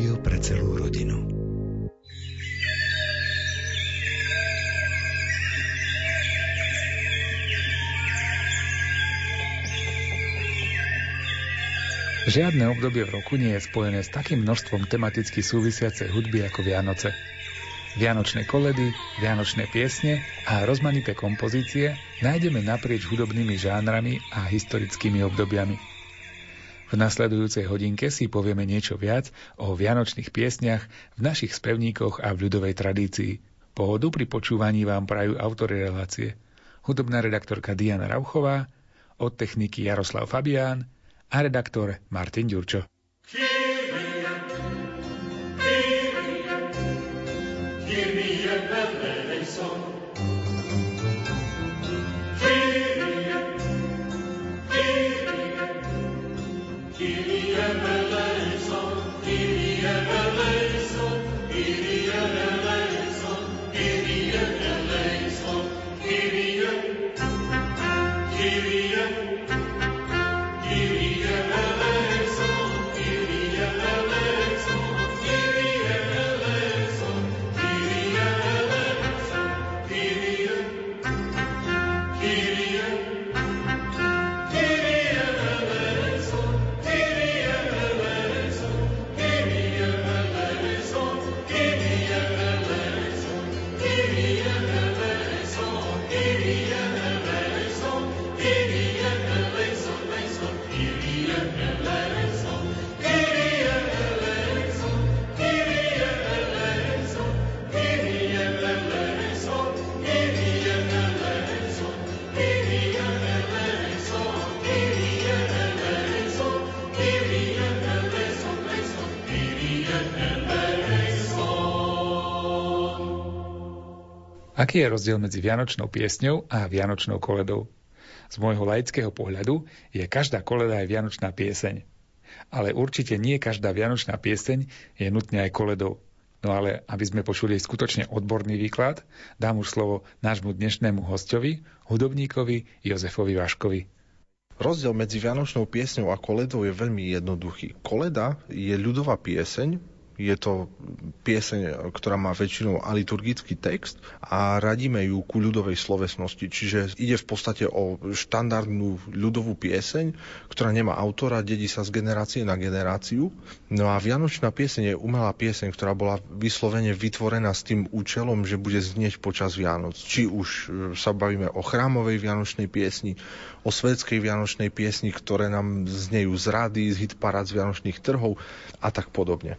Rádio pre celú rodinu. Žiadne obdobie v roku nie je spojené s takým množstvom tematicky súvisiacej hudby ako Vianoce. Vianočné koledy, vianočné piesne a rozmanité kompozície nájdeme naprieč hudobnými žánrami a historickými obdobiami. V nasledujúcej hodinke si povieme niečo viac o vianočných piesniach v našich spevníkoch a v ľudovej tradícii. Pohodu pri počúvaní vám prajú autori relácie. Hudobná redaktorka Diana Rauchová, od techniky Jaroslav Fabián a redaktor Martin Ďurčo. Aký je rozdiel medzi vianočnou piesňou a vianočnou koledou? Z môjho laického pohľadu je každá koleda aj vianočná pieseň. Ale určite nie každá vianočná pieseň je nutne aj koledou. No ale aby sme počuli skutočne odborný výklad, dám už slovo nášmu dnešnému hosťovi, hudobníkovi Jozefovi Vaškovi. Rozdiel medzi vianočnou piesňou a koledou je veľmi jednoduchý. Koleda je ľudová pieseň. Je to pieseň, ktorá má väčšinou aliturgický text a radíme ju ku ľudovej slovesnosti. Čiže ide v podstate o štandardnú ľudovú pieseň, ktorá nemá autora, dedí sa z generácie na generáciu. No a vianočná pieseň je umelá pieseň, ktorá bola vyslovene vytvorená s tým účelom, že bude znieť počas Vianoc. Či už sa bavíme o chrámovej vianočnej piesni, o svetskej vianočnej piesni, ktoré nám znejú z rady, z hitparád, z vianočných trhov a tak podobne.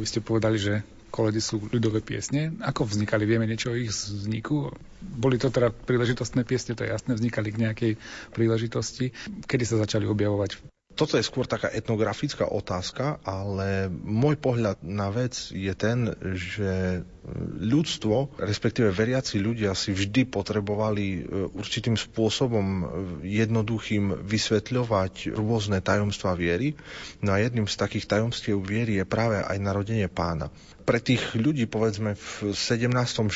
Vy ste povedali, že koledy sú ľudové piesne. Ako vznikali? Vieme niečo o ich vzniku? Boli to teda príležitostné piesne, to je jasné, vznikali k nejakej príležitosti. Kedy sa začali objavovať? Toto je skôr taká etnografická otázka, ale môj pohľad na vec je ten, že ľudstvo, respektíve veriaci ľudia si vždy potrebovali určitým spôsobom jednoduchým vysvetľovať rôzne tajomstvá viery. No a jedným z takých tajomstiev viery je práve aj narodenie Pána. Pre tých ľudí, povedzme, v 17. 16.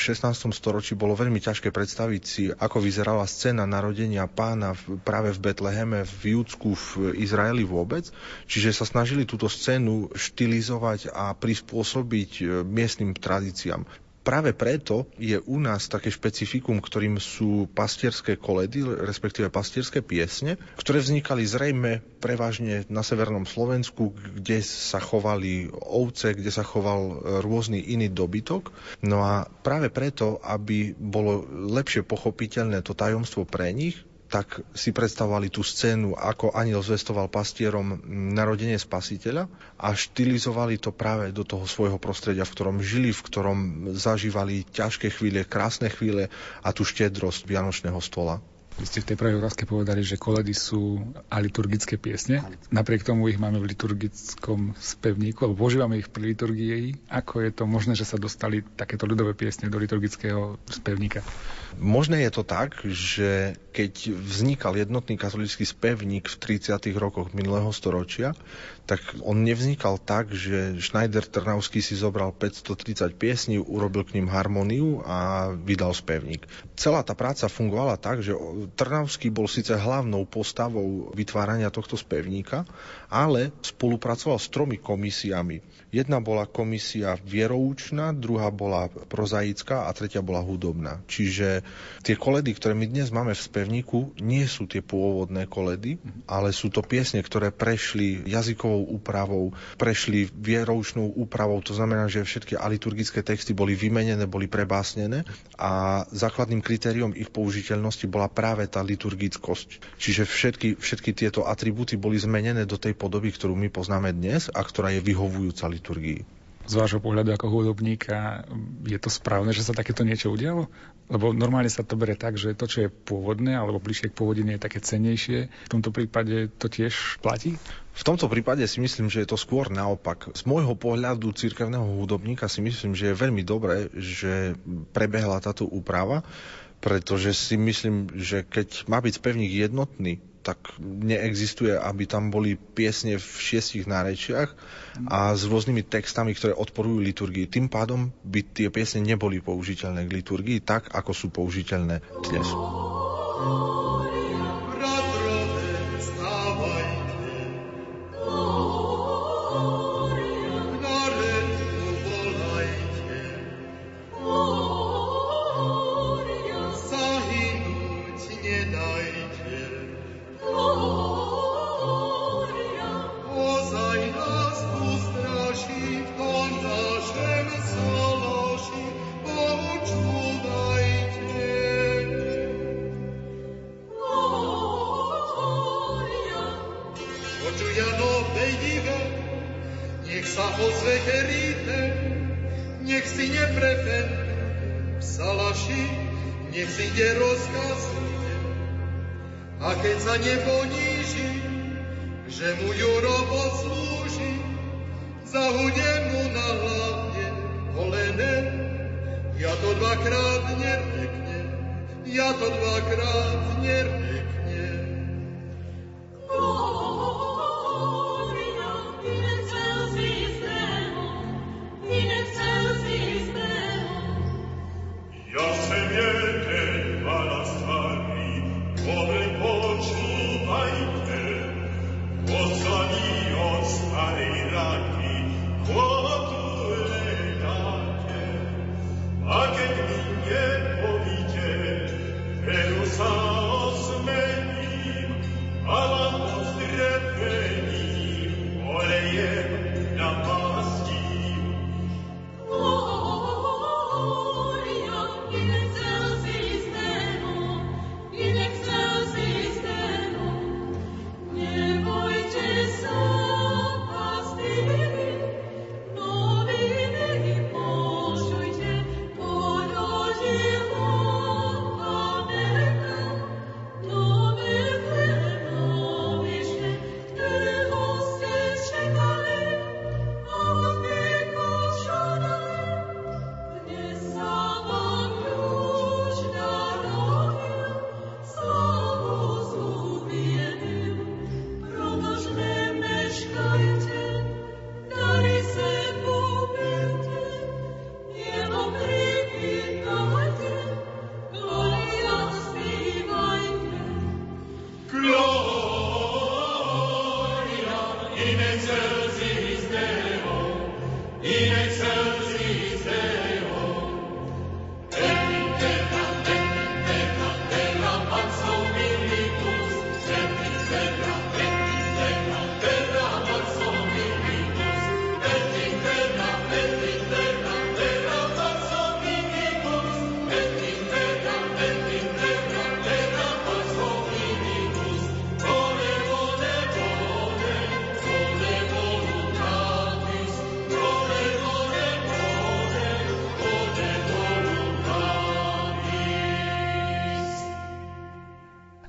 storočí bolo veľmi ťažké predstaviť si, ako vyzerala scéna narodenia Pána práve v Betleheme, v Judsku, v Izraeli vôbec, čiže sa snažili túto scénu štilizovať a prispôsobiť miestnym tradíciám. Práve preto je u nás také špecifikum, ktorým sú pastierské koledy, respektíve pastierské piesne, ktoré vznikali zrejme prevažne na severnom Slovensku, kde sa chovali ovce, kde sa choval rôzny iný dobytok. No a práve preto, aby bolo lepšie pochopiteľné to tajomstvo pre nich, tak si predstavovali tú scénu, ako anjel zvestoval pastierom narodenie Spasiteľa a štilizovali to práve do toho svojho prostredia, v ktorom žili, v ktorom zažívali ťažké chvíle, krásne chvíle a tú štedrosť vianočného stola. Vy ste v tej prvej otázke povedali, že koledy sú aliturgické piesne. Napriek tomu ich máme v liturgickom spevníku, alebo používame ich pri liturgii. Ako je to možné, že sa dostali takéto ľudové piesne do liturgického spevníka? Možné je to tak, že keď vznikal jednotný katolícky spevník v 30. rokoch minulého storočia, tak on nevznikal tak, že Schneider-Trnavský si zobral 530 piesní, urobil k ním harmoniu a vydal spevník. Celá tá práca fungovala tak, že Trnavský bol síce hlavnou postavou vytvárania tohto spevníka, ale spolupracoval s tromi komisiami. Jedna bola komisia vieroučná, druhá bola prozaická a tretia bola hudobná. Čiže tie koledy, ktoré my dnes máme v spevníku, nie sú tie pôvodné koledy, ale sú to piesne, ktoré prešli jazykovou úpravou, prešli vieroučnou úpravou. To znamená, že všetky aliturgické texty boli vymenené, boli prebásnené a základným kritériom ich použiteľnosti bola práve tá liturgickosť. Čiže všetky tieto atribúty boli zmenené do tej podoby, ktorú my poznáme dnes a ktorá je vyhovujúca liturgii. Z vášho pohľadu ako hudobníka je to správne, že sa takéto niečo udialo? Lebo normálne sa to berie tak, že to, čo je pôvodné alebo bližšie k pôvodine, je také cennejšie. V tomto prípade to tiež platí? V tomto prípade si myslím, že je to skôr naopak. Z môjho pohľadu cirkevného hudobníka si myslím, že je veľmi dobré, že prebehla táto úprava, pretože si myslím, že keď má byť spevník jednotný, tak neexistuje, aby tam boli piesne v 6 nárečiach a s rôznymi textami, ktoré odporujú liturgii. Tým pádom by tie piesne neboli použiteľné k liturgii tak, ako sú použiteľné dnes.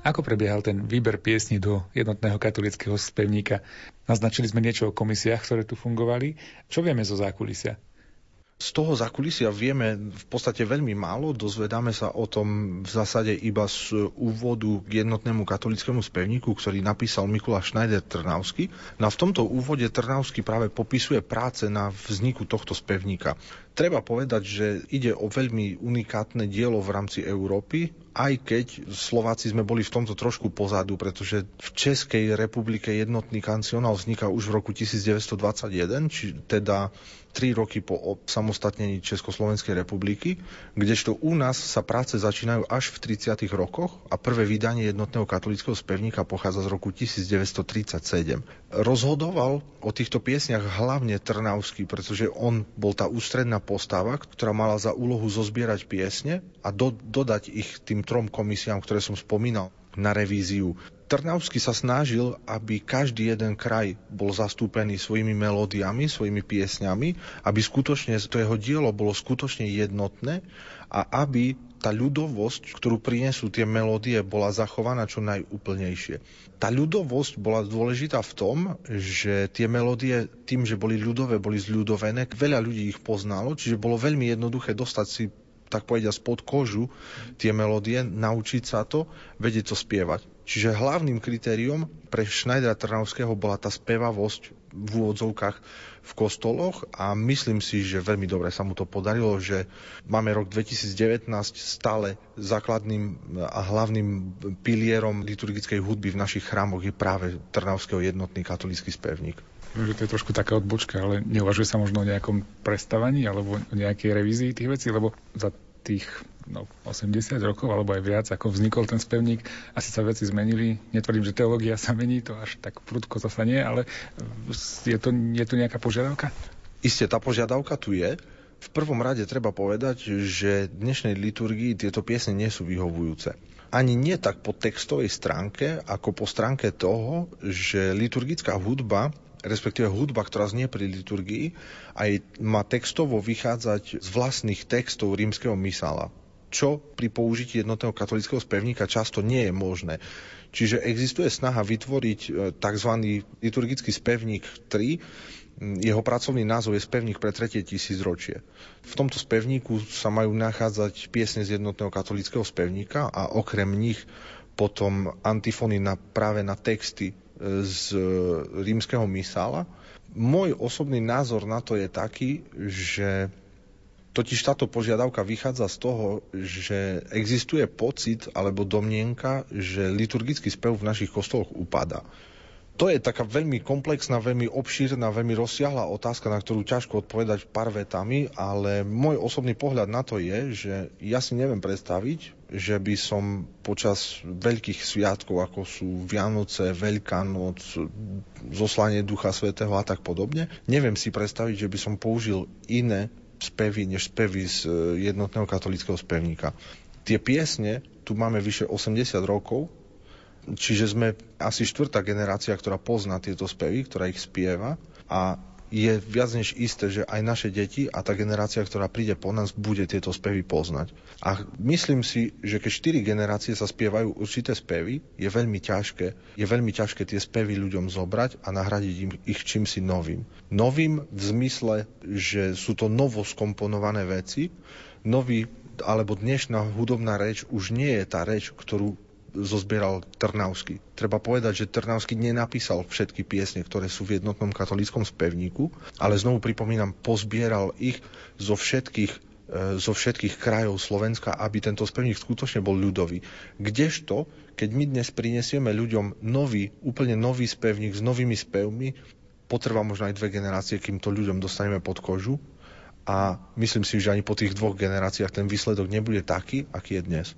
Ako prebiehal ten výber piesní do jednotného katolického spevníka? Naznačili sme niečo o komisiách, ktoré tu fungovali. Čo vieme zo zákulisia? Z toho zákulisia vieme v podstate veľmi málo, dozvedáme sa o tom v zásade iba z úvodu k jednotnému katolickému spevníku, ktorý napísal Mikuláš Schneider-Trnavský. No a v tomto úvode Trnavský práve popisuje práce na vzniku tohto spevníka. Treba povedať, že ide o veľmi unikátne dielo v rámci Európy, aj keď Slováci sme boli v tomto trošku pozadu, pretože v Českej republike jednotný kancionál vzniká už v roku 1921, či teda 3 roky po samostatnení Československej republiky, kdežto u nás sa práce začínajú až v 30. rokoch a prvé vydanie jednotného katolického spevníka pochádza z roku 1937. Rozhodoval o týchto piesniach hlavne Trnavský, pretože on bol tá ústredná postava, ktorá mala za úlohu zozbierať piesne a dodať ich tým 3 komisiám, ktoré som spomínal, na revíziu. Trnavský sa snažil, aby každý jeden kraj bol zastúpený svojimi melódiami, svojimi piesňami, aby skutočne to jeho dielo bolo skutočne jednotné a aby tá ľudovosť, ktorú prinesú tie melódie, bola zachovaná čo najúplnejšie. Tá ľudovosť bola dôležitá v tom, že tie melódie tým, že boli ľudové, boli zľudovené, veľa ľudí ich poznalo, čiže bolo veľmi jednoduché dostať si, tak povediať, spod kožu tie melódie, naučiť sa to, vedieť to spievať. Čiže hlavným kritériom pre Schneidera Trnavského bola tá spevavosť v úvodzovkách v kostoloch a myslím si, že veľmi dobre sa mu to podarilo, že máme rok 2019 stále základným a hlavným pilierom liturgickej hudby v našich chrámoch je práve Trnavského jednotný katolícky spevník. Že to je trošku taká odbočka, ale neuvažuje sa možno o nejakom prestavaní alebo o nejakej revízii tých vecí, lebo za tých 80 rokov, alebo aj viac, ako vznikol ten spevník. Asi sa veci zmenili. Netvrdím, že teológia sa mení, to až tak prudko zasa nie, ale je to nejaká požiadavka? Isté, tá požiadavka tu je. V prvom rade treba povedať, že dnešnej liturgii tieto piesne nie sú vyhovujúce. Ani nie tak po textovej stránke, ako po stránke toho, že liturgická hudba, respektíve hudba, ktorá znie pri liturgii, aj má textovo vychádzať z vlastných textov rímskeho misála, čo pri použití jednotného katolického spevníka často nie je možné. Čiže existuje snaha vytvoriť tzv. Liturgický spevník 3, jeho pracovný názov je Spevník pre 3. tisícročie. V tomto spevníku sa majú nachádzať piesne z jednotného katolického spevníka a okrem nich potom antifóny práve na texty z rímskeho misála. Môj osobný názor na to je taký, že totiž táto požiadavka vychádza z toho, že existuje pocit alebo domnienka, že liturgický spev v našich kostoloch upadá. To je taká veľmi komplexná, veľmi obšírna, veľmi rozsiahla otázka, na ktorú ťažko odpovedať pár vetami, ale môj osobný pohľad na to je, že ja si neviem predstaviť, že by som počas veľkých sviatkov, ako sú Vianoce, Veľká noc, zoslanie Ducha Svätého a tak podobne, neviem si predstaviť, že by som použil iné spevy, než spevy z jednotného katolického spevníka. Tie piesne tu máme vyše 80 rokov, čiže sme asi 4. generácia, ktorá pozná tieto spevy, ktorá ich spieva a je viac než isté, že aj naše deti a tá generácia, ktorá príde po nás, bude tieto spevy poznať. A myslím si, že keď 4 generácie sa spievajú určité spevy, je veľmi ťažké tie spevy ľuďom zobrať a nahradiť im ich čímsi novým. Novým v zmysle, že sú to novo skomponované veci, nový alebo dnešná hudobná reč už nie je tá reč, ktorú zozbieral Trnavský. Treba povedať, že Trnavský nenapísal všetky piesne, ktoré sú v jednotnom katolíckom spevníku, ale znovu pripomínam, pozbieral ich zo všetkých krajov Slovenska, aby tento spevník skutočne bol ľudový. Kdežto, keď my dnes prinesieme ľuďom úplne nový spevník s novými spevmi, potrvá možno aj 2 generácie, kým to ľuďom dostaneme pod kožu a myslím si, že ani po tých 2 generáciách ten výsledok nebude taký, aký je dnes.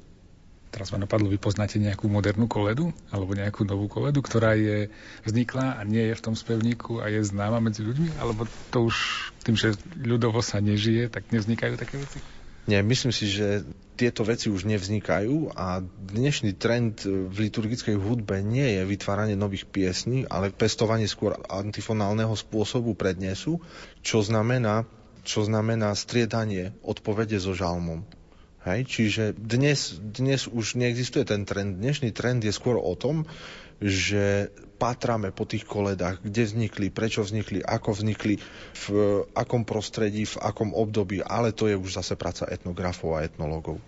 Teraz ma napadlo, vy poznáte nejakú modernú koledu alebo nejakú novú koledu, ktorá je vznikla a nie je v tom spevníku a je známa medzi ľuďmi? Alebo to už tým, že ľudovo sa nežije, tak nevznikajú také veci? Nie, myslím si, že tieto veci už nevznikajú a dnešný trend v liturgickej hudbe nie je vytváranie nových piesní, ale pestovanie skôr antifonálneho spôsobu prednesu, čo znamená striedanie odpovede so žalmom. Hej, čiže dnes už neexistuje ten trend. Dnešný trend je skôr o tom, že pátrame po tých koledách, kde vznikli, prečo vznikli, v akom prostredí, v akom období, ale to je už zase práca etnografov a etnológov.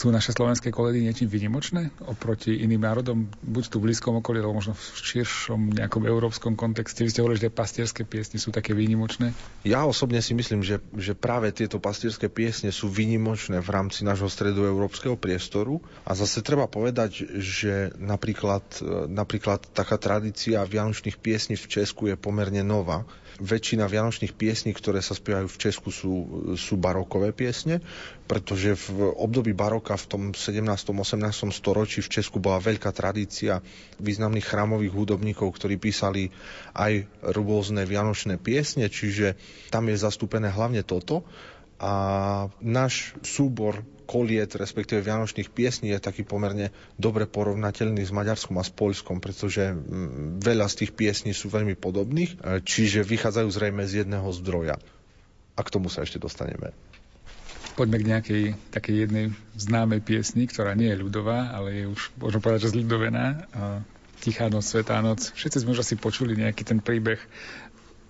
Sú naše slovenské koledy niečím vynimočné oproti iným národom, buď tu v blízkom okolí, alebo možno v širšom nejakom európskom kontexte? Vy ste hovorili, že pastierské piesne sú také vynimočné? Ja osobne si myslím, že práve tieto pastierské piesne sú vynimočné v rámci nášho stredoeurópskeho priestoru. A zase treba povedať, že napríklad taká tradícia vianočných piesní v Česku je pomerne nová. Väčšina vianočných piesní, ktoré sa spievajú v Česku, sú barokové piesne, pretože v období baroka v tom 17. 18. storočí v Česku bola veľká tradícia významných chrámových hudobníkov, ktorí písali aj rôzne vianočné piesne, čiže tam je zastúpené hlavne toto. A náš súbor koliet, respektíve vianočných piesní, je taký pomerne dobre porovnateľný s Maďarskom a s Poľskom, pretože veľa z tých piesní sú veľmi podobných, čiže vychádzajú zrejme z jedného zdroja. A k tomu sa ešte dostaneme. Poďme k nejakej takej jednej známej piesni, ktorá nie je ľudová, ale je už, možno povedať, že zľudovená. Tichá noc, svätá noc. Všetci sme už asi počuli nejaký ten príbeh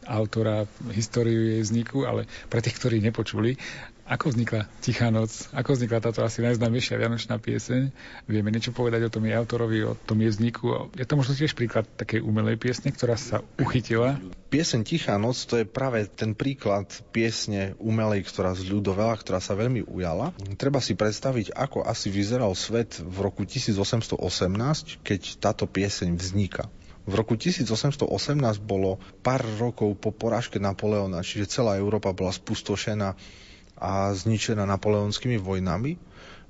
autora, históriu jej vzniku, ale pre tých, ktorí nepočuli, ako vznikla Tichá noc? Ako vznikla táto asi najznámejšia vianočná pieseň? Vieme niečo povedať o tom jej autorovi, o tom jej vzniku? Je to možno tiež príklad takej umelej piesne, ktorá sa uchytila? Pieseň Tichá noc, to je práve ten príklad piesne umelej, ktorá zľudovela, ktorá sa veľmi ujala. Treba si predstaviť, ako asi vyzeral svet v roku 1818, keď táto pieseň vzniká. V roku 1818 bolo pár rokov po porážke Napoleona, čiže celá Európa bola spustošená a zničená napoleonskými vojnami.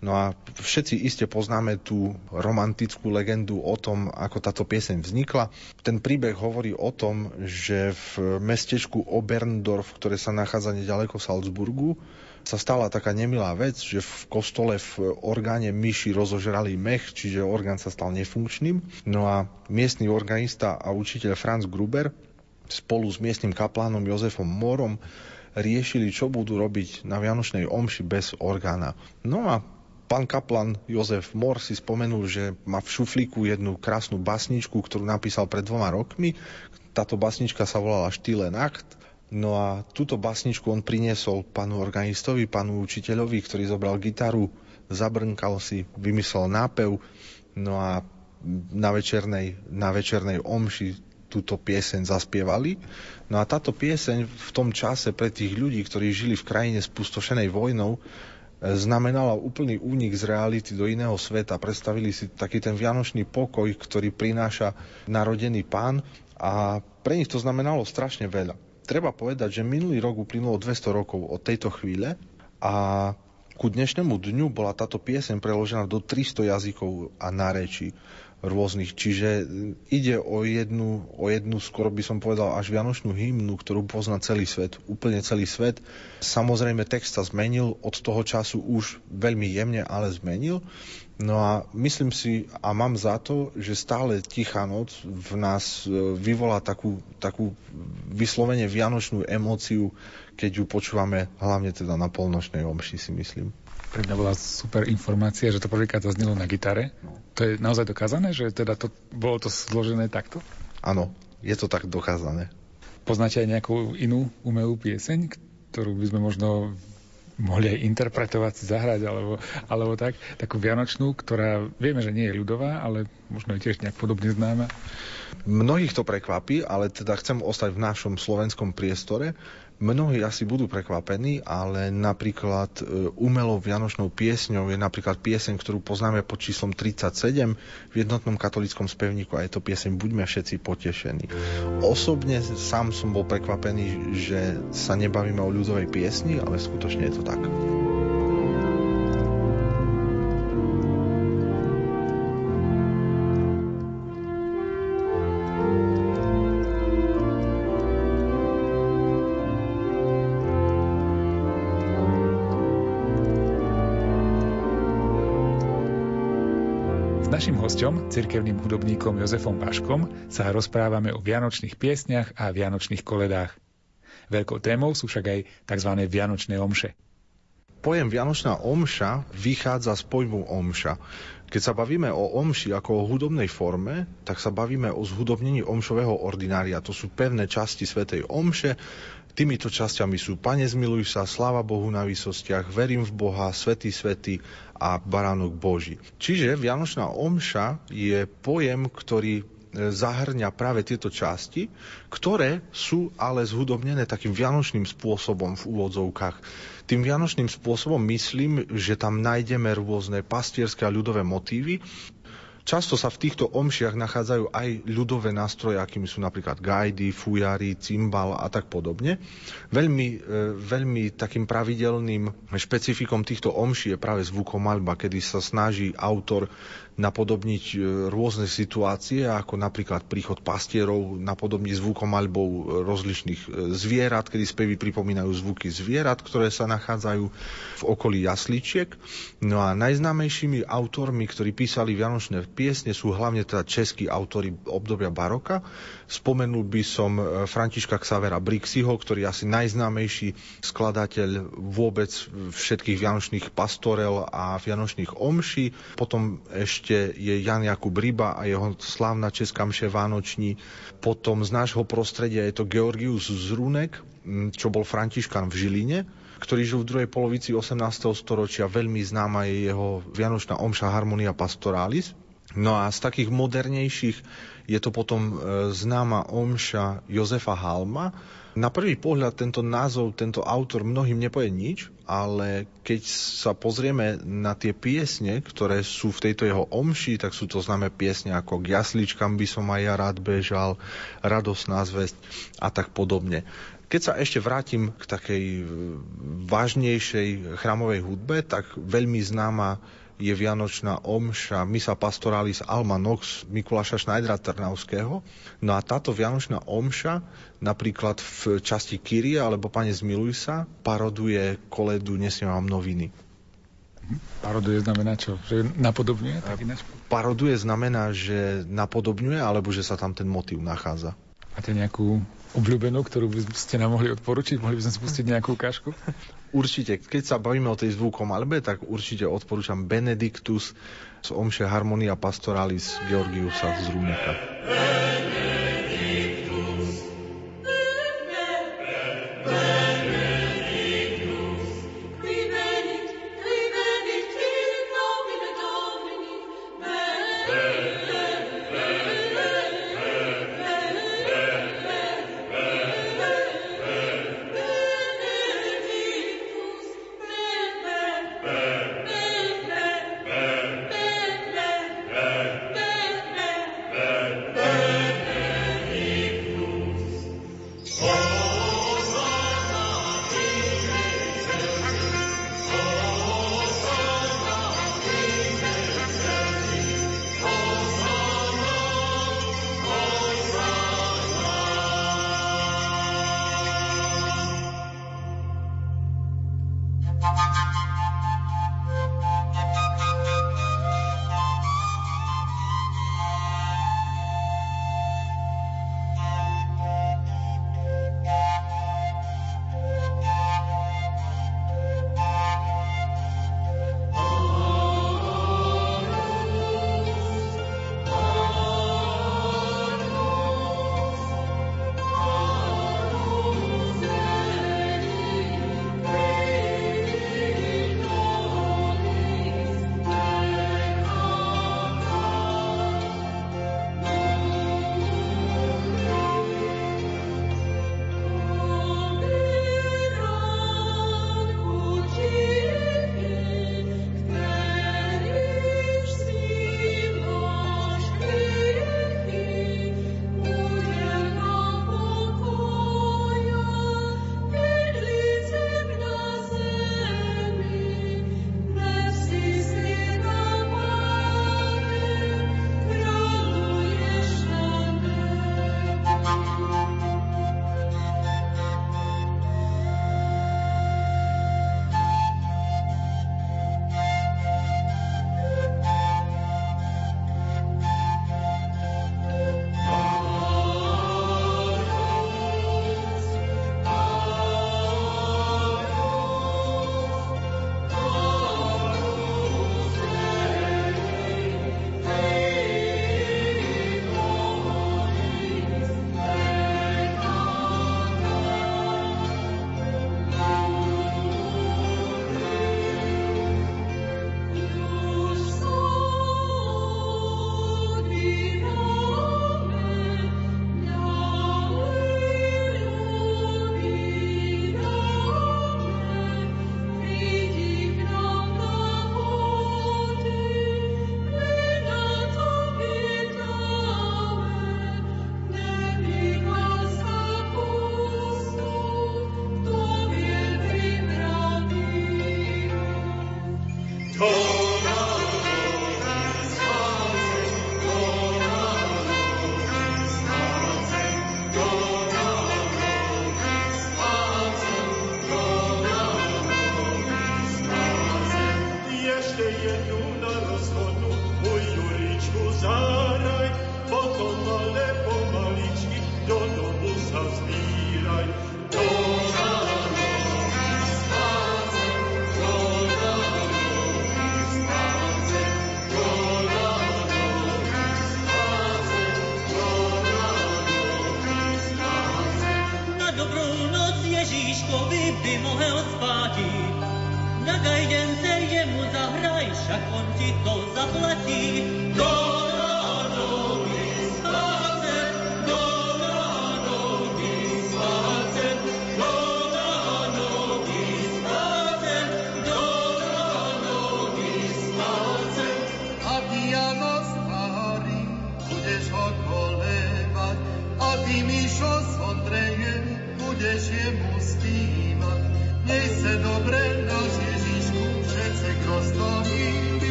No a všetci iste poznáme tú romantickú legendu o tom, ako táto pieseň vznikla. Ten príbeh hovorí o tom, že v mestečku Oberndorf, ktoré sa nachádza nedaleko Salzburgu, sa stala taká nemilá vec, že v kostole v orgáne myši rozožrali mech, čiže orgán sa stal nefunkčným. No a miestny organista a učiteľ Franz Gruber spolu s miestnym kaplánom Jozefom Mohrom riešili, čo budú robiť na vianočnej omši bez orgána. No a pán kaplan Jozef Mohr si spomenul, že má v šuflíku jednu krásnu basničku, ktorú napísal pred 2 rokmi. Táto basnička sa volala Stillen Nacht. No a túto básničku on priniesol panu organistovi, panu učiteľovi, ktorý zobral gitaru, zabrnkal si, vymyslel nápev. No a na večernej omši túto pieseň zaspievali. No a táto pieseň v tom čase pre tých ľudí, ktorí žili v krajine spustošenej vojnou, znamenala úplný únik z reality do iného sveta. Predstavili si taký ten vianočný pokoj, ktorý prináša narodený pán, a pre nich to znamenalo strašne veľa. Treba povedať, že minulý rok uplynulo 200 rokov od tejto chvíle a ku dnešnému dňu bola táto pieseň preložená do 300 jazykov a nárečí rôznych. Čiže ide o jednu, skoro by som povedal, až vianočnú hymnu, ktorú pozná celý svet, úplne celý svet. Samozrejme, text sa zmenil od toho času už veľmi jemne, ale zmenil. No a myslím si a mám za to, že stále Tichá noc v nás vyvolá takú vyslovene vianočnú emóciu, keď ju počúvame hlavne teda na polnočnej omši, si myslím. Pre mňa bola super informácia, že to prvýkrát zaznelo na gitare. To je naozaj dokázané, že teda to bolo to zložené takto? Áno, je to tak dokázané. Poznáte aj nejakú inú umelú pieseň, ktorú by sme možno mohli aj interpretovať, zahrať, alebo tak, takú vianočnú, ktorá vieme, že nie je ľudová, ale možno je tiež nejak podobne známa. Mnohých to prekvapí, ale teda chcem ostať v našom slovenskom priestore. Mnohí asi budú prekvapení, ale napríklad umelou vianočnou piesňou je napríklad pieseň, ktorú poznáme pod číslom 37 v jednotnom katolíckom spevníku, a je to pieseň Buďme všetci potešení. Osobne sám som bol prekvapený, že sa nebavíme o ľudovej piesni, ale skutočne je to tak. Naším hosťom, cirkevným hudobníkom Jozefom Vaškom, sa rozprávame o vianočných piesňach a vianočných koledách. Veľkou témou sú však aj tzv. Vianočné omše. Pojem vianočná omša vychádza z pojmu omša. Keď sa bavíme o omši ako o hudobnej forme, tak sa bavíme o zhudobnení omšového ordinária. To sú pevné časti svätej omše. Týmito časťami sú Pane zmiluj sa, Sláva Bohu na výsostiach, Verím v Boha, Svätý, Svätý a Baránok Boží. Čiže vianočná omša je pojem, ktorý zahŕňa práve tieto časti, ktoré sú ale zhudobnené takým vianočným spôsobom v úvodzovkách. Tým vianočným spôsobom myslím, že tam nájdeme rôzne pastierské a ľudové motívy. Často sa v týchto omšiach nachádzajú aj ľudové nástroje, akými sú napríklad gajdy, fujary, cimbal a tak podobne. Veľmi takým pravidelným špecifikom týchto omší je práve zvukomaľba, kedy sa snaží autor napodobniť rôzne situácie, ako napríklad príchod pastierov, napodobniť zvukomaľbou rozličných zvierat, kedy spevy pripomínajú zvuky zvierat, ktoré sa nachádzajú v okolí jasličiek. No a najznámejšími autormi, ktorí písali vianočné piesne, sú hlavne teda českí autori obdobia baroka. Spomenul by som Františka Xavera Brixiho, ktorý je asi najznámejší skladateľ vôbec všetkých vianočných pastorel a vianočných omší. Potom ešte je Jan Jakub Ryba a jeho slávna česká mše vánoční. Potom z nášho prostredia je to Georgius Zrúnek, čo bol františkan v Žiline, ktorý žil v druhej polovici 18. storočia. Veľmi známa je jeho vianočná omša Harmonia Pastoralis. No a z takých modernejších je to potom známa omša Josefa Halma. Na prvý pohľad tento názov, tento autor mnohým nepovie nič, ale keď sa pozrieme na tie piesne, ktoré sú v tejto jeho omši, tak sú to známe piesne ako K jasličkám by som aj ja rád bežal, Radosná zvesť a tak podobne. Keď sa ešte vrátim k takej vážnejšej chrámovej hudbe, tak veľmi známa je vianočná omša Misa Pastoralis Alma Nox Mikuláša Schneidera-Trnavského. No a táto vianočná omša napríklad v časti Kyrie alebo Pane zmiluj sa paroduje koledu Nesiem vám noviny. Paroduje znamená čo? Že napodobňuje? Tak ináč? Paroduje znamená, že napodobňuje alebo že sa tam ten motív nachádza. Máte nejakú obľúbenú, ktorú by ste nám mohli odporučiť? Mohli by sme spustiť nejakú ukážku? Určite, keď sa bavíme o tej zvukomalbe, tak určite odporúčam Benediktus z omše Harmonia Pastoralis Georgiusa Zrúneka.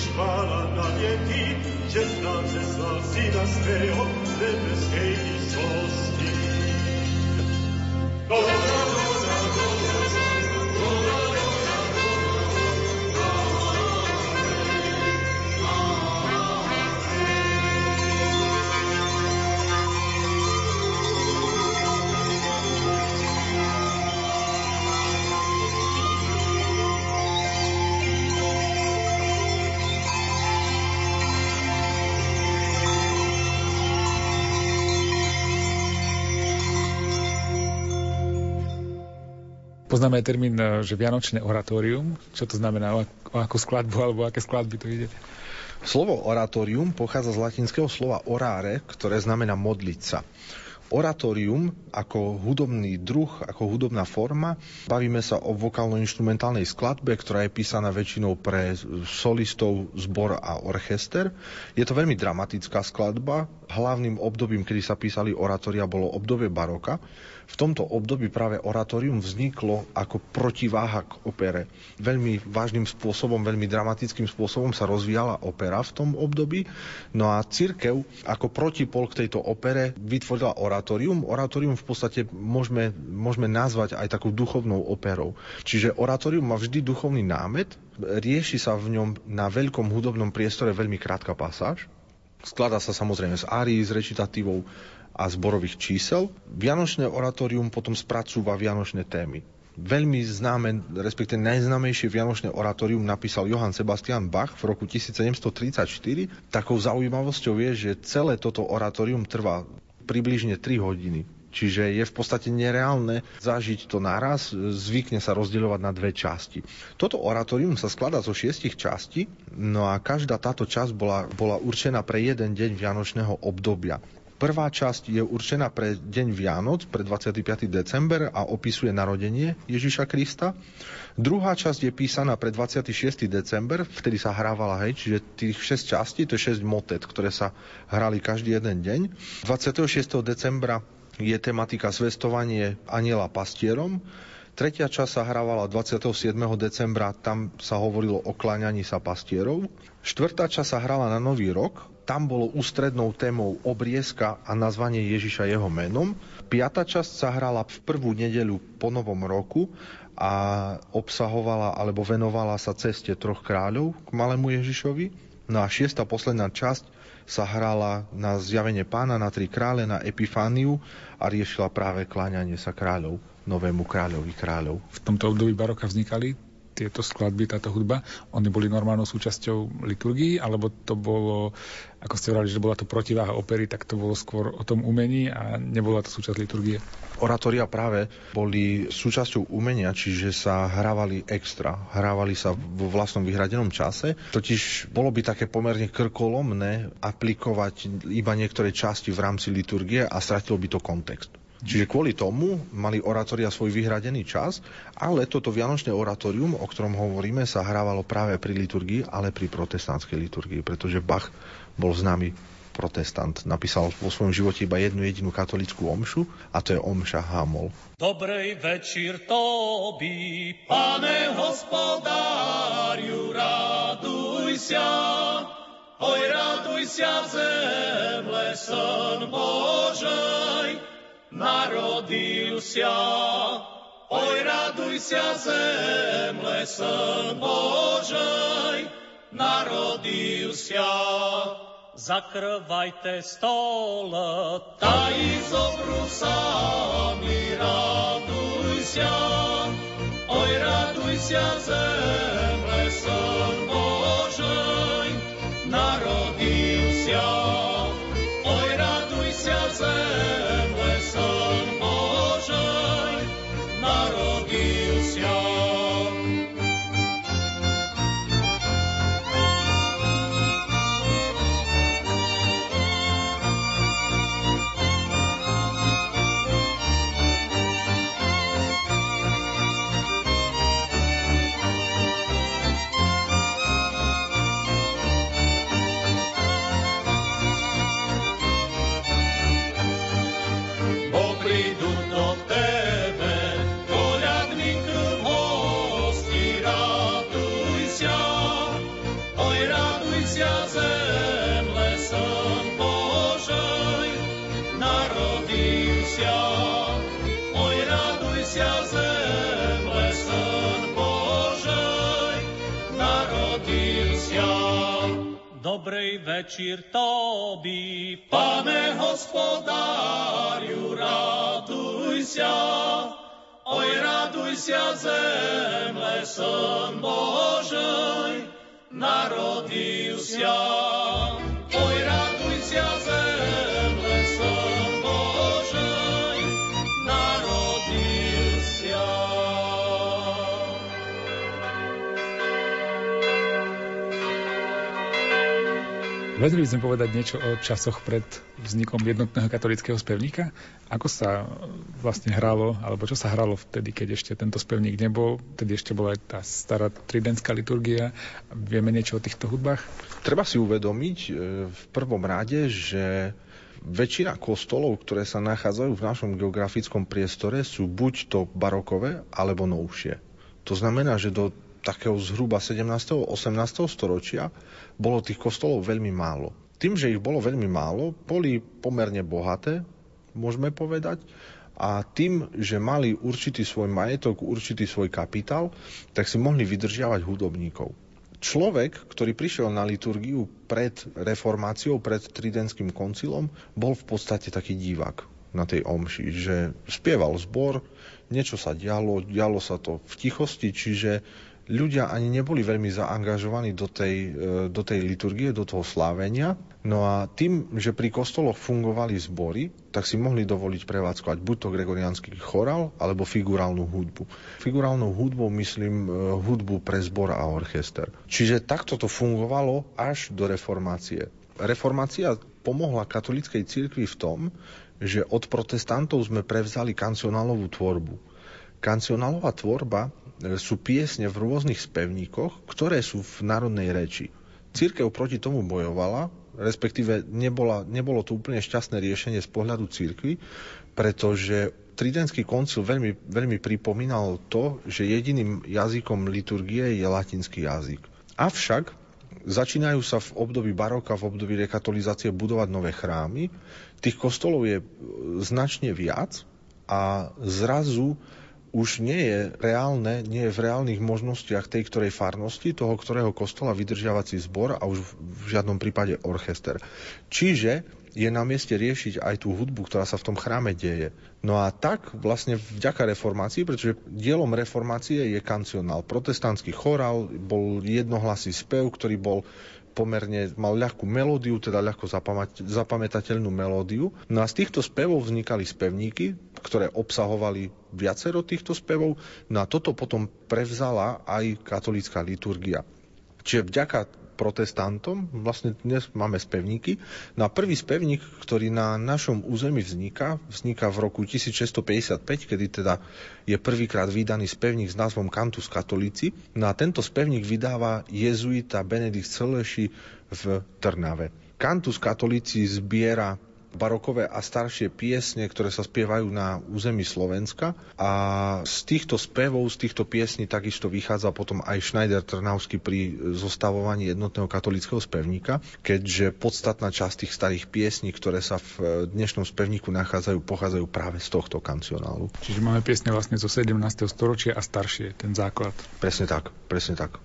Chvála na věky, Poznáme aj termín, že vianočné oratórium. Čo to znamená? O akú skladbu alebo aké skladby to ide? Slovo oratórium pochádza z latinského slova orare, ktoré znamená modliť sa. Oratórium ako hudobný druh, ako hudobná forma. Bavíme sa o vokálno-inštrumentálnej skladbe, ktorá je písaná väčšinou pre solistov, zbor a orchester. Je to veľmi dramatická skladba. Hlavným obdobím, kedy sa písali oratória, bolo obdobie baroka. V tomto období práve oratórium vzniklo ako protiváha k opere. Veľmi vážnym spôsobom, veľmi dramatickým spôsobom sa rozvíjala opera v tom období. No a cirkev ako protipol k tejto opere vytvorila oratórium. Oratórium v podstate môžeme nazvať aj takou duchovnou operou. Čiže oratórium má vždy duchovný námet, rieši sa v ňom na veľkom hudobnom priestore veľmi krátka pasáž. Skladá sa samozrejme z árií, z recitatívov a zborových čísel. Vianočné oratórium potom spracúva vianočné témy. Veľmi známe, respektive najznámejšie vianočné oratórium napísal Johann Sebastian Bach v roku 1734. Takou zaujímavosťou je, že celé toto oratórium trvá približne 3 hodiny. Čiže je v podstate nereálne zažiť to naraz, zvykne sa rozdeľovať na dve časti. Toto oratórium sa skladá zo 6 častí, no a každá táto časť bola určená pre jeden deň vianočného obdobia. Prvá časť je určená pre deň Vianoc, pre 25. december a opisuje narodenie Ježiša Krista. Druhá časť je písaná pre 26. december, vtedy sa hrávala, čiže tých 6 častí, to je 6 motet, ktoré sa hrali každý jeden deň. 26. decembra je tematika zvestovanie anjela pastierom. Tretia časť sa hrávala 27. decembra, tam sa hovorilo o kláňaní sa pastierov. Štvrtá časť sa hrála na Nový rok. Tam bolo ústrednou témou obriezka a nazvanie Ježiša jeho menom. Piata časť sa hrala v prvú nedeľu po novom roku a obsahovala alebo venovala sa ceste troch kráľov k malému Ježišovi. No a šiesta posledná časť sa hrala na zjavenie pána, na tri krále, na Epifániu a riešila práve kláňanie sa kráľov, novému kráľovi kráľov. V tomto období baroka vznikali tieto skladby, táto hudba, oni boli normálnou súčasťou liturgii, alebo to bolo, ako ste hovorili, že bola to protiváha opery, tak to bolo skôr o tom umení a nebola to súčasť liturgie? Oratória práve boli súčasťou umenia, čiže sa hrávali extra, hrávali sa vo vlastnom vyhradenom čase, totiž bolo by také pomerne krkolomné aplikovať iba niektoré časti v rámci liturgie a stratilo by to kontext. Čiže kvôli tomu mali oratória svoj vyhradený čas, ale toto vianočné oratórium, o ktorom hovoríme, sa hrávalo práve pri liturgii, ale pri protestantskej liturgii, pretože Bach bol známy protestant. Napísal vo svojom živote iba jednu jedinú katolickú omšu, a to je omša Hamol. Dobrej večer tobi, pane hospodáriu, raduj sa, oj raduj sa zemle, syn Božej. Narodil sa, oj raduj sa zemle, syn Božej, narodil sa. Zakrvajte stôl, tají s obrusami, raduj sa, oj raduj sa zemle, syn Božej, narodil sa, oj raduj sa zemle. Syn Božej narodil sa. Dobrej večer tobi, pane hospodáriu, raduj sa, oj raduj sa zemle, syn Božej, narodil sa, oj raduj sa zemle, syn Božej, narodil sa. Vedeli by sme povedať niečo o časoch pred vznikom jednotného katolického spevníka? Ako sa vlastne hralo, alebo čo sa hralo vtedy, keď ešte tento spevník nebol? Vtedy ešte bola aj tá stará tridentská liturgia. Vieme niečo o týchto hudbách? Treba si uvedomiť v prvom rade, že väčšina kostolov, ktoré sa nachádzajú v našom geografickom priestore, sú buď to barokové, alebo novšie. To znamená, že do takého zhruba 17. 18. storočia bolo tých kostolov veľmi málo. Tým, že ich bolo veľmi málo, boli pomerne bohaté, môžeme povedať, a tým, že mali určitý svoj majetok, určitý svoj kapitál, tak si mohli vydržiavať hudobníkov. Človek, ktorý prišiel na liturgiu pred reformáciou, pred tridentským koncilom, bol v podstate taký divák na tej omši, že spieval zbor, niečo sa dialo sa to v tichosti, čiže ľudia ani neboli veľmi zaangažovaní do tej liturgie, do toho slávenia. No a tým, že pri kostoloch fungovali zbory, tak si mohli dovoliť prevádzkovať buď to gregoriánsky chorál, alebo figurálnu hudbu. Figurálnou hudbou myslím hudbu pre zbor a orchester. Čiže takto to fungovalo až do reformácie. Reformácia pomohla katolíckej cirkvi v tom, že od protestantov sme prevzali kancionálovú tvorbu. Kancionálová tvorba sú piesne v rôznych spevníkoch, ktoré sú v národnej reči. Cirkev proti tomu bojovala, respektíve nebolo to úplne šťastné riešenie z pohľadu cirkvi, pretože tridentský koncil veľmi, veľmi pripomínal to, že jediným jazykom liturgie je latinský jazyk. Avšak začínajú sa v období baroka, v období rekatolizácie budovať nové chrámy. Tých kostolov je značne viac a zrazu už nie je v reálnych možnostiach tej ktorej farnosti, toho ktorého kostola vydržiavací zbor a už v žiadnom prípade orchester. Čiže je na mieste riešiť aj tú hudbu, ktorá sa v tom chráme deje. No a tak vlastne vďaka reformácii, pretože dielom reformácie je kancionál. Protestantský chorál bol jednohlasý spev, ktorý bol pomerne, mal ľahkú melódiu, teda ľahko zapamätateľnú melódiu. No a z týchto spevov vznikali spevníky, ktoré obsahovali viacero týchto spevov. No a toto potom prevzala aj katolícka liturgia. Čiže vďaka protestantom vlastne dnes máme spevníky. No a prvý spevník, ktorý na našom území vzniká v roku 1655, kedy teda je prvýkrát vydaný spevník s názvom Cantus Catholici. No a tento spevník vydáva jezuita Benedikt Sleši v Trnave. Cantus Catholici zbiera barokové a staršie piesne, ktoré sa spievajú na území Slovenska, a z týchto spevov, z týchto piesní takisto vychádza potom aj Schneider-Trnavský pri zostavovaní jednotného katolického spevníka, keďže podstatná časť tých starých piesní, ktoré sa v dnešnom spevníku nachádzajú, pochádzajú práve z tohto kancionálu. Čiže máme piesne vlastne zo 17. storočia a staršie, ten základ. Presne tak, presne tak.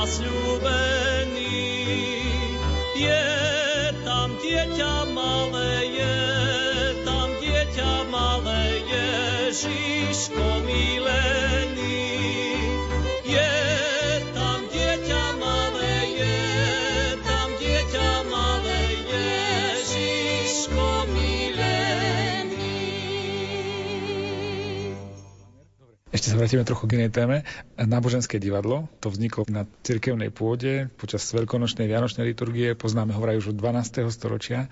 zasľúbený. Je tam dieťa malé, je tam dieťa malé, Ježiško milený. Je tam dieťa malé, je tam dieťa malé, Ježiško milený. Ešte sa vrátime trochu k inej téme. Náboženské divadlo, to vzniklo na cirkevnej pôde počas veľkonočnej vianočnej liturgie, poznáme ho vraj už od 12. storočia.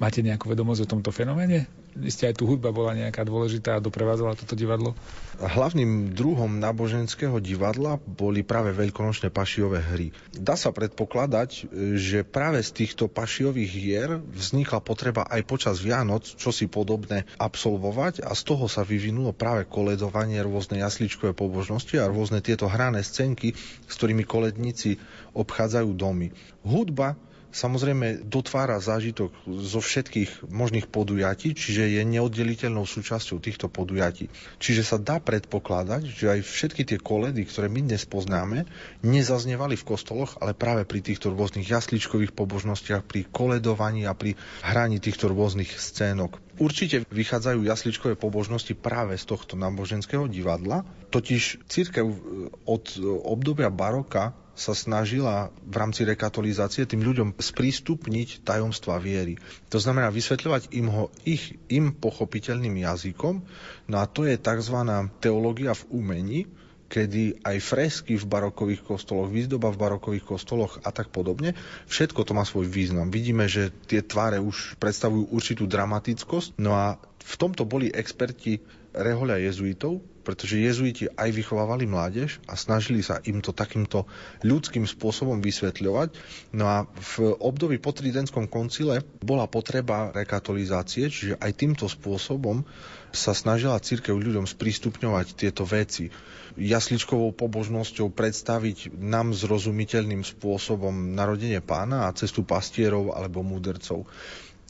Máte nejakú vedomosť o tomto fenoméne? Isté aj tu hudba bola nejaká dôležitá a doprevádzala toto divadlo? Hlavným druhom náboženského divadla boli práve veľkonočné pašiové hry. Dá sa predpokladať, že práve z týchto pašiových hier vznikla potreba aj počas Vianoc čosi podobné absolvovať a z toho sa vyvinulo práve koledovanie, rôzne jasličkové pobožnosti a rôzne tieto hrané scénky, s ktorými koledníci obchádzajú domy. Hudba samozrejme dotvára zážitok zo všetkých možných podujatí, čiže je neoddeliteľnou súčasťou týchto podujatí. Čiže sa dá predpokladať, že aj všetky tie koledy, ktoré my dnes poznáme, nezaznievali v kostoloch, ale práve pri týchto rôznych jasličkových pobožnostiach, pri koledovaní a pri hraní týchto rôznych scénok. Určite vychádzajú jasličkové pobožnosti práve z tohto náboženského divadla, totiž cirkev od obdobia baroka sa snažila v rámci rekatolizácie tým ľuďom sprístupniť tajomstva viery. To znamená vysvetľovať im ho im pochopiteľným jazykom. No a to je tzv. Teológia v umení, kedy aj fresky v barokových kostoloch, výzdoba v barokových kostoloch a tak podobne, všetko to má svoj význam. Vidíme, že tie tváre už predstavujú určitú dramatickosť. No a v tomto boli experti rehoľa jezuitov, pretože jezuiti aj vychovávali mládež a snažili sa im to takýmto ľudským spôsobom vysvetľovať. No a v období po Tridentskom koncile bola potreba rekatolizácie, čiže aj týmto spôsobom sa snažila cirkev ľuďom sprístupňovať tieto veci. Jasličkovou pobožnosťou predstaviť nám zrozumiteľným spôsobom narodenie Pána a cestu pastierov alebo múdrcov.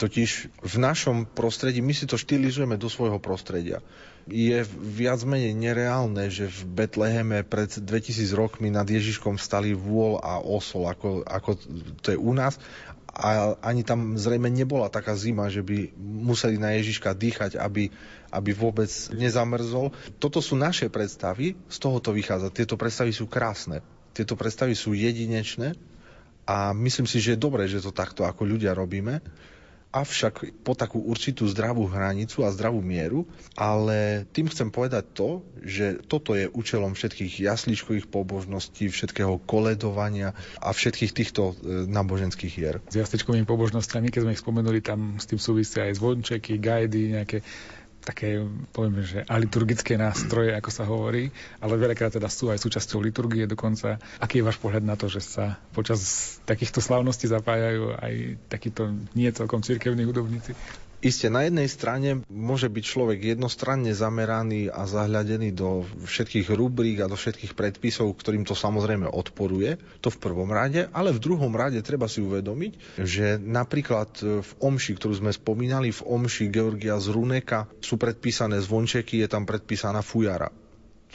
Totiž v našom prostredí, my si to štylizujeme do svojho prostredia. Je viac menej nereálne, že v Betleheme pred 2000 rokmi nad Ježiškom stali vôl a osol, ako to je u nás. A ani tam zrejme nebola taká zima, že by museli na Ježiška dýchať, aby vôbec nezamrzol. Toto sú naše predstavy, z tohoto vychádza. Tieto predstavy sú krásne, tieto predstavy sú jedinečné a myslím si, že je dobré, že to takto ako ľudia robíme. Avšak po takú určitú zdravú hranicu a zdravú mieru, ale tým chcem povedať to, že toto je účelom všetkých jasličkových pobožností, všetkého koledovania a všetkých týchto náboženských hier. S jasličkovými pobožnostiami, keď sme ich spomenuli, tam s tým súvisia aj zvončeky, gajdy, nejaké také, povieme, že aliturgické nástroje, ako sa hovorí, ale veľakrát teda sú aj súčasťou liturgie dokonca. Aký je váš pohľad na to, že sa počas takýchto slávností zapájajú aj takíto nie celkom cirkevní hudobníci? Isté, na jednej strane môže byť človek jednostranne zameraný a zahľadený do všetkých rubrík a do všetkých predpisov, ktorým to samozrejme odporuje, to v prvom rade, ale v druhom rade treba si uvedomiť, že napríklad v omši, ktorú sme spomínali, v omši Georgia Zrúneka sú predpísané zvončeky, je tam predpísaná fujara.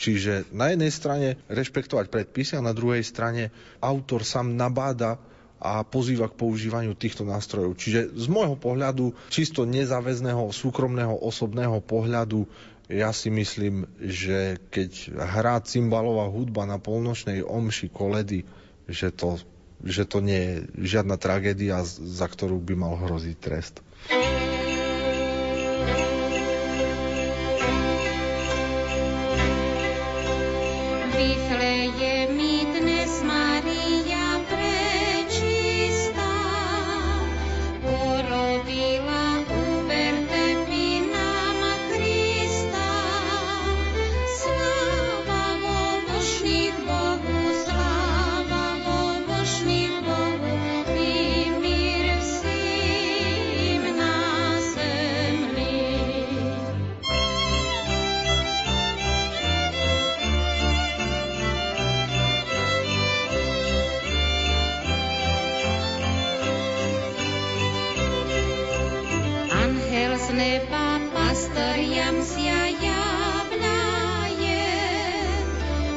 Čiže na jednej strane rešpektovať predpisy a na druhej strane autor sám nabáda a pozýva k používaniu týchto nástrojov. Čiže z môjho pohľadu, čisto nezáväzného, súkromného, osobného pohľadu, ja si myslím, že keď hrá cymbalová hudba na polnočnej omši koledy, že to nie je žiadna tragédia, za ktorú by mal hroziť trest.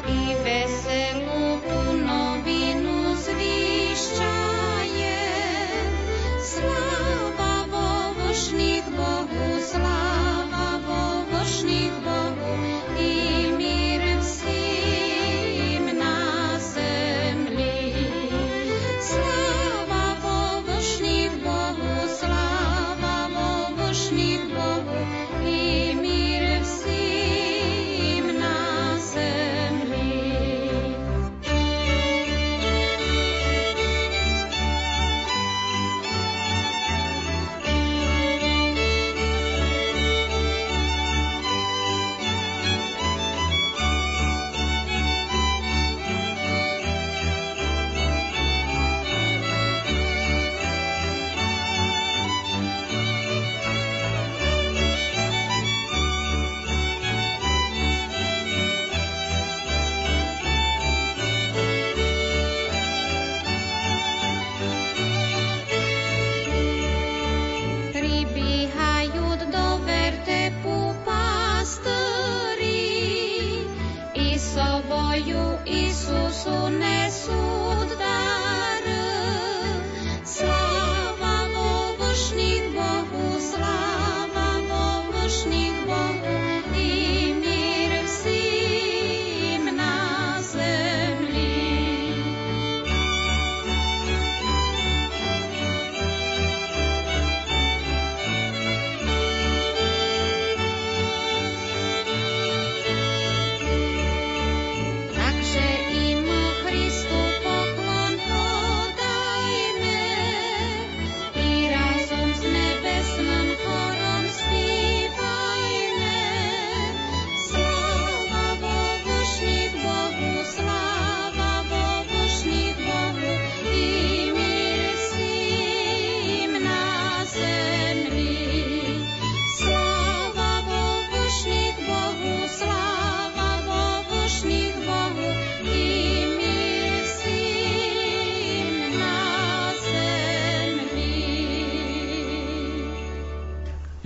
Veselú novinu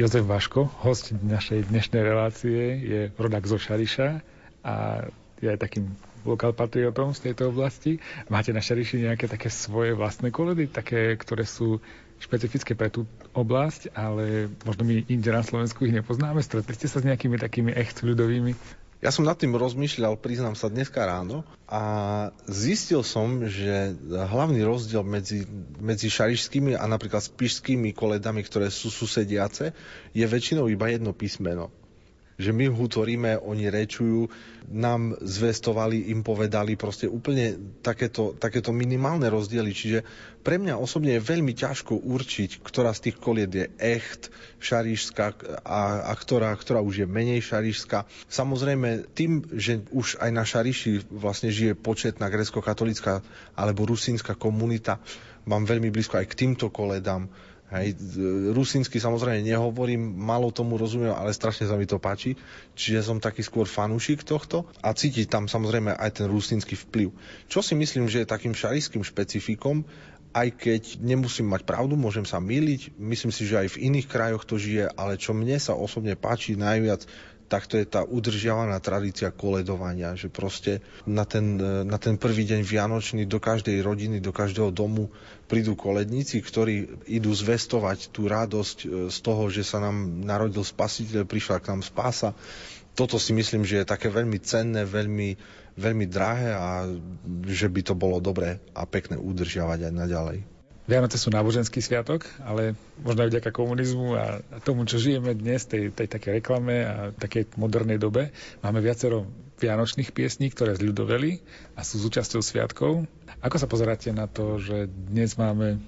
Jozef Vaško, host našej dnešnej relácie, je rodák zo Šariša a je aj takým lokálpatriotom z tejto oblasti. Máte na Šariši nejaké také svoje vlastné koledy, také, ktoré sú špecifické pre tú oblasť, ale možno my inde na Slovensku ich nepoznáme. Stretli ste sa s nejakými takými echt ľudovými? Ja som nad tým rozmýšľal, priznám sa, dneska ráno a zistil som, že hlavný rozdiel medzi šarišskými a napríklad spišskými koledami, ktoré sú susediace, je väčšinou iba jedno písmeno. Že my hútoríme, oni rečujú, nám zvestovali, im povedali, proste úplne takéto minimálne rozdiely. Čiže pre mňa osobne je veľmi ťažko určiť, ktorá z tých kolied je echt šarišská a ktorá už je menej šarišská. Samozrejme, tým, že už aj na Šariši vlastne žije početná grécko-katolická alebo rusínska komunita, mám veľmi blízko aj k týmto koledám. Hej, rusínsky samozrejme nehovorím, malo tomu rozumiem, ale strašne sa mi to páči. Čiže som taký skôr fanúšik tohto a cíti tam samozrejme aj ten rusínsky vplyv. Čo si myslím, že je takým šarišským špecifikom, aj keď nemusím mať pravdu, môžem sa myliť. Myslím si, že aj v iných krajoch to žije, ale čo mne sa osobne páči najviac, tak to je tá udržiavaná tradícia koledovania, že proste na ten prvý deň vianočný do každej rodiny, do každého domu prídu koledníci, ktorí idú zvestovať tú radosť z toho, že sa nám narodil Spasiteľ, prišla k nám spása. Toto si myslím, že je také veľmi cenné, veľmi, veľmi drahé a že by to bolo dobré a pekné udržiavať aj naďalej. Vianoce sú náboženský sviatok, ale možno aj vďaka komunizmu a tomu, čo žijeme dnes, tej takej reklame a takej modernej dobe, máme viacero vianočných piesní, ktoré zľudoveli a sú súčasťou sviatkov. Ako sa pozeráte na to, že dnes máme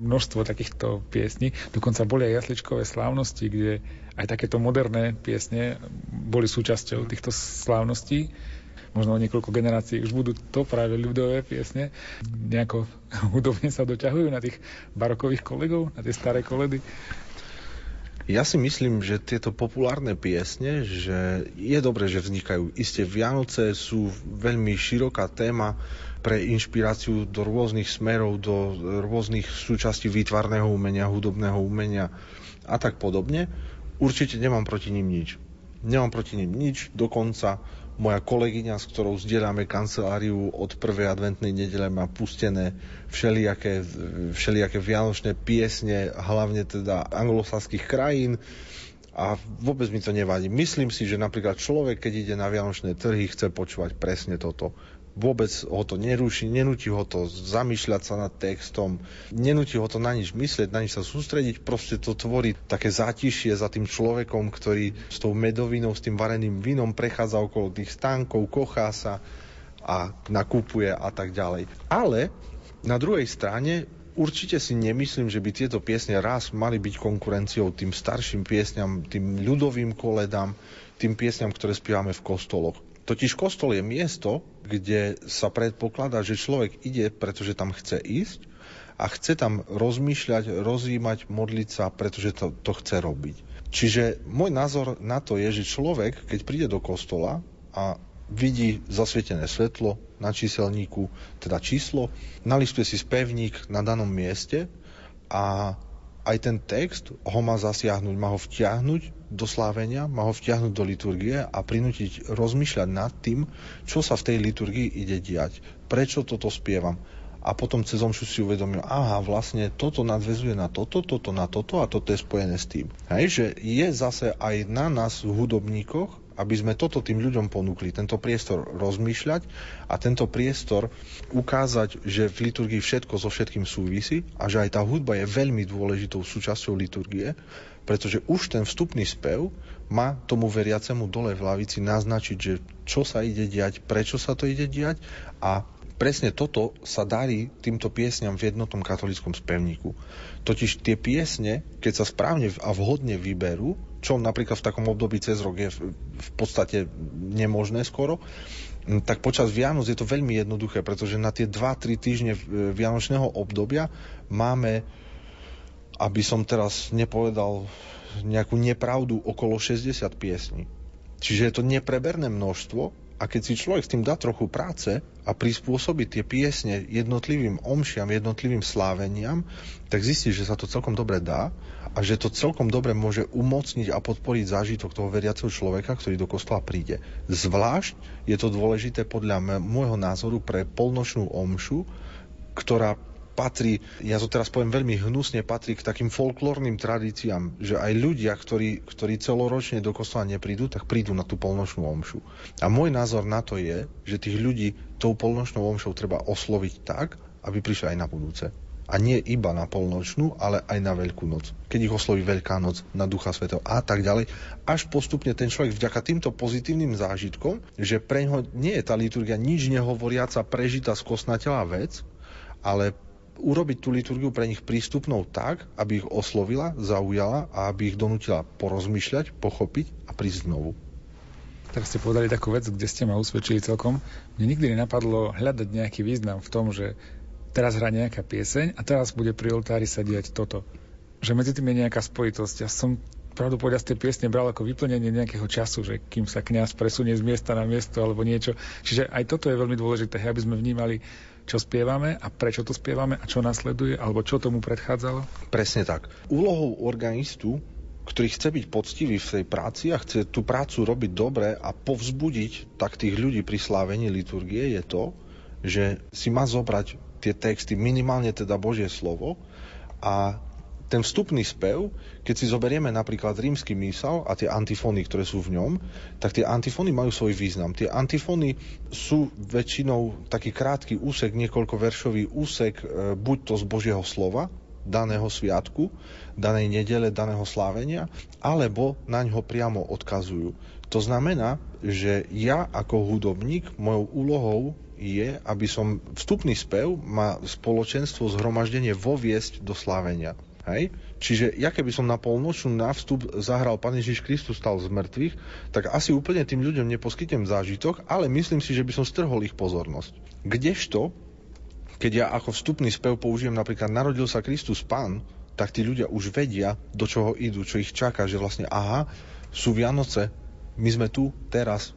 množstvo takýchto piesní? Dokonca boli aj jasličkové slávnosti, kde aj takéto moderné piesne boli súčasťou týchto slávností. Možno o niekoľko generácií už budú to práve ľudové piesne. Nejako hudobne sa doťahujú na tých barokových kolegov, na tie staré koledy. Ja si myslím, že tieto populárne piesne, že je dobré, že vznikajú. Isté Vianoce sú veľmi široká téma pre inšpiráciu do rôznych smerov, do rôznych súčastí výtvarného umenia, hudobného umenia a tak podobne. Určite nemám proti nim nič. Dokonca moja kolegyňa, s ktorou zdieľame kanceláriu, od prvej adventnej nedele má pustené všelijaké vianočné piesne, hlavne teda anglosaských krajín a vôbec mi to nevadí. Myslím si, že napríklad človek, keď ide na vianočné trhy, chce počúvať presne toto. Vôbec ho to neruší, nenúti ho to zamýšľať sa nad textom, nenúti ho to na nič myslieť, na nič sa sústrediť, proste to tvorí také zátišie za tým človekom, ktorý s tou medovinou, s tým vareným vínom prechádza okolo tých stánkov, kochá sa a nakupuje a tak ďalej. Ale na druhej strane určite si nemyslím, že by tieto piesne raz mali byť konkurenciou tým starším piesňam, tým ľudovým koledám, tým piesňam, ktoré spievame v kostoloch. Totiž kostol je miesto, kde sa predpokladá, že človek ide, pretože tam chce ísť a chce tam rozmýšľať, rozjímať, modliť sa, pretože to chce robiť. Čiže môj názor na to je, že človek, keď príde do kostola a vidí zasvietené svetlo na číselníku, teda číslo, nalistuje si spevník na danom mieste a aj ten text ho má zasiahnuť, má ho vtiahnuť do slávenia, má ho vtiahnuť do liturgie a prinútiť rozmýšľať nad tým, čo sa v tej liturgii ide diať, prečo toto spievam. A potom cez omšu si uvedomil, aha, vlastne toto nadväzuje na toto, toto na toto a toto je spojené s tým. Hej, že je zase aj na nás v hudobníkoch, aby sme toto tým ľuďom ponúkli, tento priestor rozmýšľať a tento priestor ukázať, že v liturgii všetko so všetkým súvisí a že aj tá hudba je veľmi dôležitou súčasťou liturgie, pretože už ten vstupný spev má tomu veriacemu dole v lavici naznačiť, že čo sa ide diať, prečo sa to ide diať a presne toto sa darí týmto piesňam v jednotnom katolíckom spevníku. Totiž tie piesne, keď sa správne a vhodne vyberú, čo napríklad v takom období cez rok je v podstate nemožné skoro, tak počas Vianoc je to veľmi jednoduché, pretože na tie 2-3 týždne vianočného obdobia máme, aby som teraz nepovedal nejakú nepravdu, okolo 60 piesní. Čiže je to nepreberné množstvo. A keď si človek s tým dá trochu práce a prispôsobí tie piesne jednotlivým omšiam, jednotlivým sláveniam, tak zistí, že sa to celkom dobre dá a že to celkom dobre môže umocniť a podporiť zážitok toho veriaceho človeka, ktorý do kostola príde. Zvlášť je to dôležité podľa môjho názoru pre polnočnú omšu, ktorá patrí, ja to teraz poviem veľmi hnusne, patrí k takým folklórnym tradíciám, že aj ľudia, ktorí celoročne do kostola neprídu, tak prídu na tú polnočnú omšu. A môj názor na to je, že tých ľudí tou polnočnou omšou treba osloviť tak, aby prišli aj na budúce. A nie iba na polnočnú, ale aj na Veľkú noc. Keď ich osloví Veľká noc, na Ducha svätého a tak ďalej, až postupne ten človek vďaka týmto pozitívnym zážitkom, že preňho nie je tá liturgia nič nehovoriaca, prežitá skosnatela vec, ale urobiť tú liturgiu pre nich prístupnou tak, aby ich oslovila, zaujala a aby ich donútila porozmýšľať, pochopiť a prísť znovu. Teraz ste povedali takú vec, kde ste ma usvedčili celkom. Mne nikdy nenapadlo hľadať nejaký význam v tom, že teraz hrá nejaká pieseň a teraz bude pri oltári sa diať toto. Že medzi tým je nejaká spojitosť. Ja som pravdu povedať z tej piesne bral ako vyplnenie nejakého času, že kým sa kňaz presunie z miesta na miesto alebo niečo. Čiže aj toto je veľmi dôležité, aby sme vnímali, čo spievame a prečo to spievame a čo nasleduje, alebo čo tomu predchádzalo? Presne tak. Úlohou organistu, ktorý chce byť poctivý v tej práci a chce tú prácu robiť dobre a povzbudiť tak tých ľudí pri slávení liturgie, je to, že si má zobrať tie texty, minimálne teda Božie slovo a ten vstupný spev, keď si zoberieme napríklad rímsky mísal a tie antifóny, ktoré sú v ňom, tak tie antifóny majú svoj význam. Tie antifóny sú väčšinou taký krátky úsek, niekoľkoveršový úsek, buď to z Božieho slova, daného sviatku, danej nedele, daného slávenia, alebo naňho priamo odkazujú. To znamená, že ja ako hudobník, mojou úlohou je, aby som vstupný spev ma spoločenstvo zhromaždenie voviesť do slávenia. Hej? Čiže ja keby som na polnočnú návstup zahral Pán Ježiš Kristus stal z mŕtvych, tak asi úplne tým ľuďom neposkytnem zážitok, ale myslím si, že by som strhol ich pozornosť. Kdežto, keď ja ako vstupný spev použijem napríklad Narodil sa Kristus Pán, tak tí ľudia už vedia, do čoho idú, čo ich čaká, že vlastne aha, sú Vianoce, my sme tu, teraz.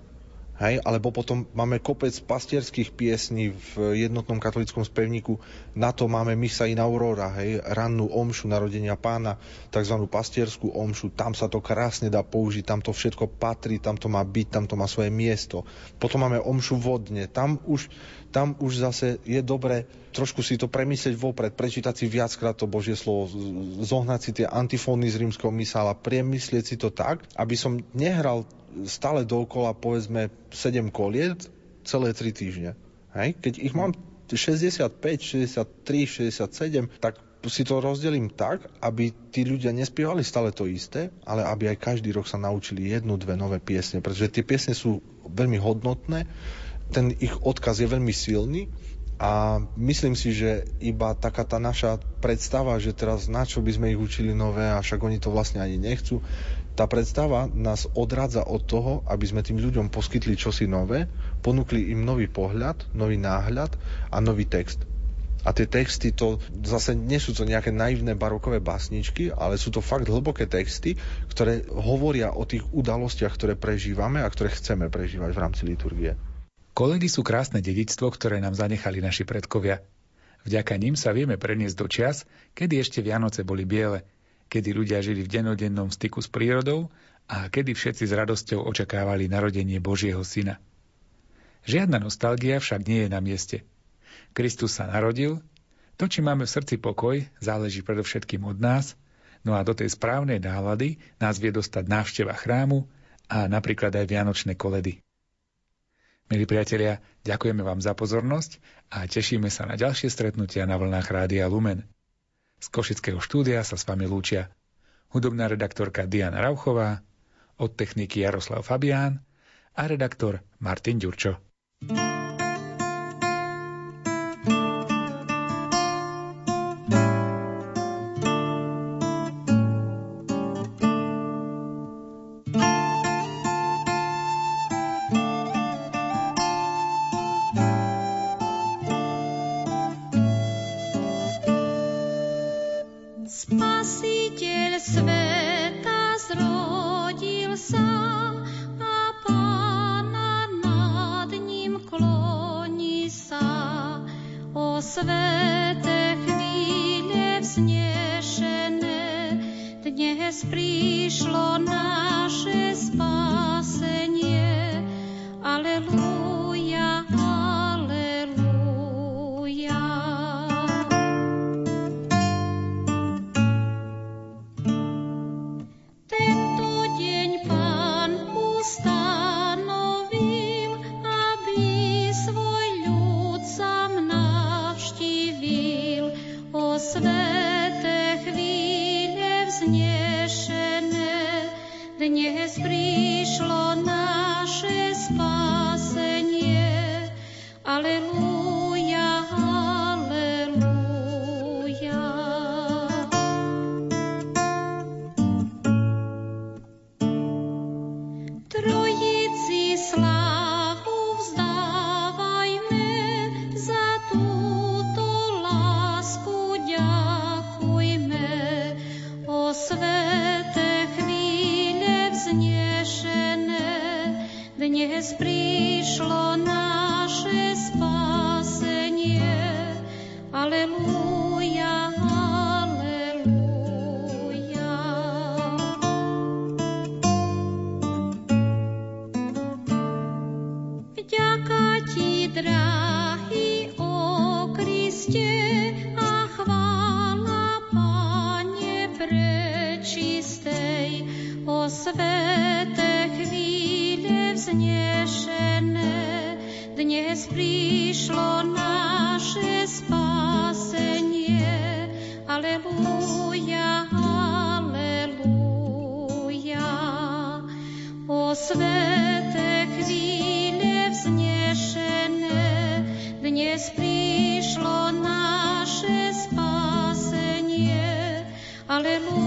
Hej, alebo potom máme kopec pastierských piesní v jednotnom katolickom spevníku. Na to máme Misa in Aurora, hej, rannú omšu Narodenia Pána, tzv. Pastierskú omšu. Tam sa to krásne dá použiť, tam to všetko patrí, tam to má byť, tam to má svoje miesto. Potom máme omšu vodne, tam už zase je dobre trošku si to premyslieť vopred, prečítať si viackrát to Božie slovo, zohnať si tie antifóny z rímskeho misála, premyslieť si to tak, aby som nehral stále dookola, povedzme, 7 koliet celé 3 týždne. Hej? Keď ich mám 65, 63, 67, tak si to rozdelím tak, aby tí ľudia nespievali stále to isté, ale aby aj každý rok sa naučili jednu, dve nové piesne, pretože tie piesne sú veľmi hodnotné, ten ich odkaz je veľmi silný a myslím si, že iba taká tá naša predstava, že teraz na čo by sme ich učili nové a však oni to vlastne ani nechcú, tá predstava nás odrádza od toho, aby sme tým ľuďom poskytli čosi nové, ponúkli im nový pohľad, nový náhľad a nový text. A tie texty to zase nie sú to nejaké naivné barokové básničky, ale sú to fakt hlboké texty, ktoré hovoria o tých udalostiach, ktoré prežívame a ktoré chceme prežívať v rámci liturgie. Koledy sú krásne dedičstvo, ktoré nám zanechali naši predkovia. Vďaka nim sa vieme preniesť do čias, kedy ešte Vianoce boli biele, kedy ľudia žili v dennodennom styku s prírodou a kedy všetci s radosťou očakávali narodenie Božieho syna. Žiadna nostalgia však nie je na mieste. Kristus sa narodil, to, či máme v srdci pokoj, záleží predovšetkým od nás, no a do tej správnej nálady nás vie dostať návšteva chrámu a napríklad aj vianočné koledy. Milí priatelia, ďakujeme vám za pozornosť a tešíme sa na ďalšie stretnutia na vlnách Rádia Lumen. Z košického štúdia sa s vami lúčia hudobná redaktorka Diana Rauchová, od techniky Jaroslav Fabián a redaktor Martin Ďurčo. Sväté chvíle vznešené prišlo naše spasenie. Aleluja, aleluja. Tento deň Pán ustanovil, aby svoj ľud sám navštívil. O sväté chvíle vznešené, dnes prišlo naše spasenie. Aleluja, aleluja. Trojici slávu vzdávajme, za túto lásku ďakujme. O sväté chvíle vznešené, dnes prišlo naše spasenie. Aleluja, aleluja. Vďaka ti, drahý o Kriste, a chvála, Pane, prečistej, o sväté chvíle vznešené, dnes prišlo naše spasenie. Aleluja, aleluja. O sväté chvíle vznešené, dnes prišlo naše spasenie. Aleluja.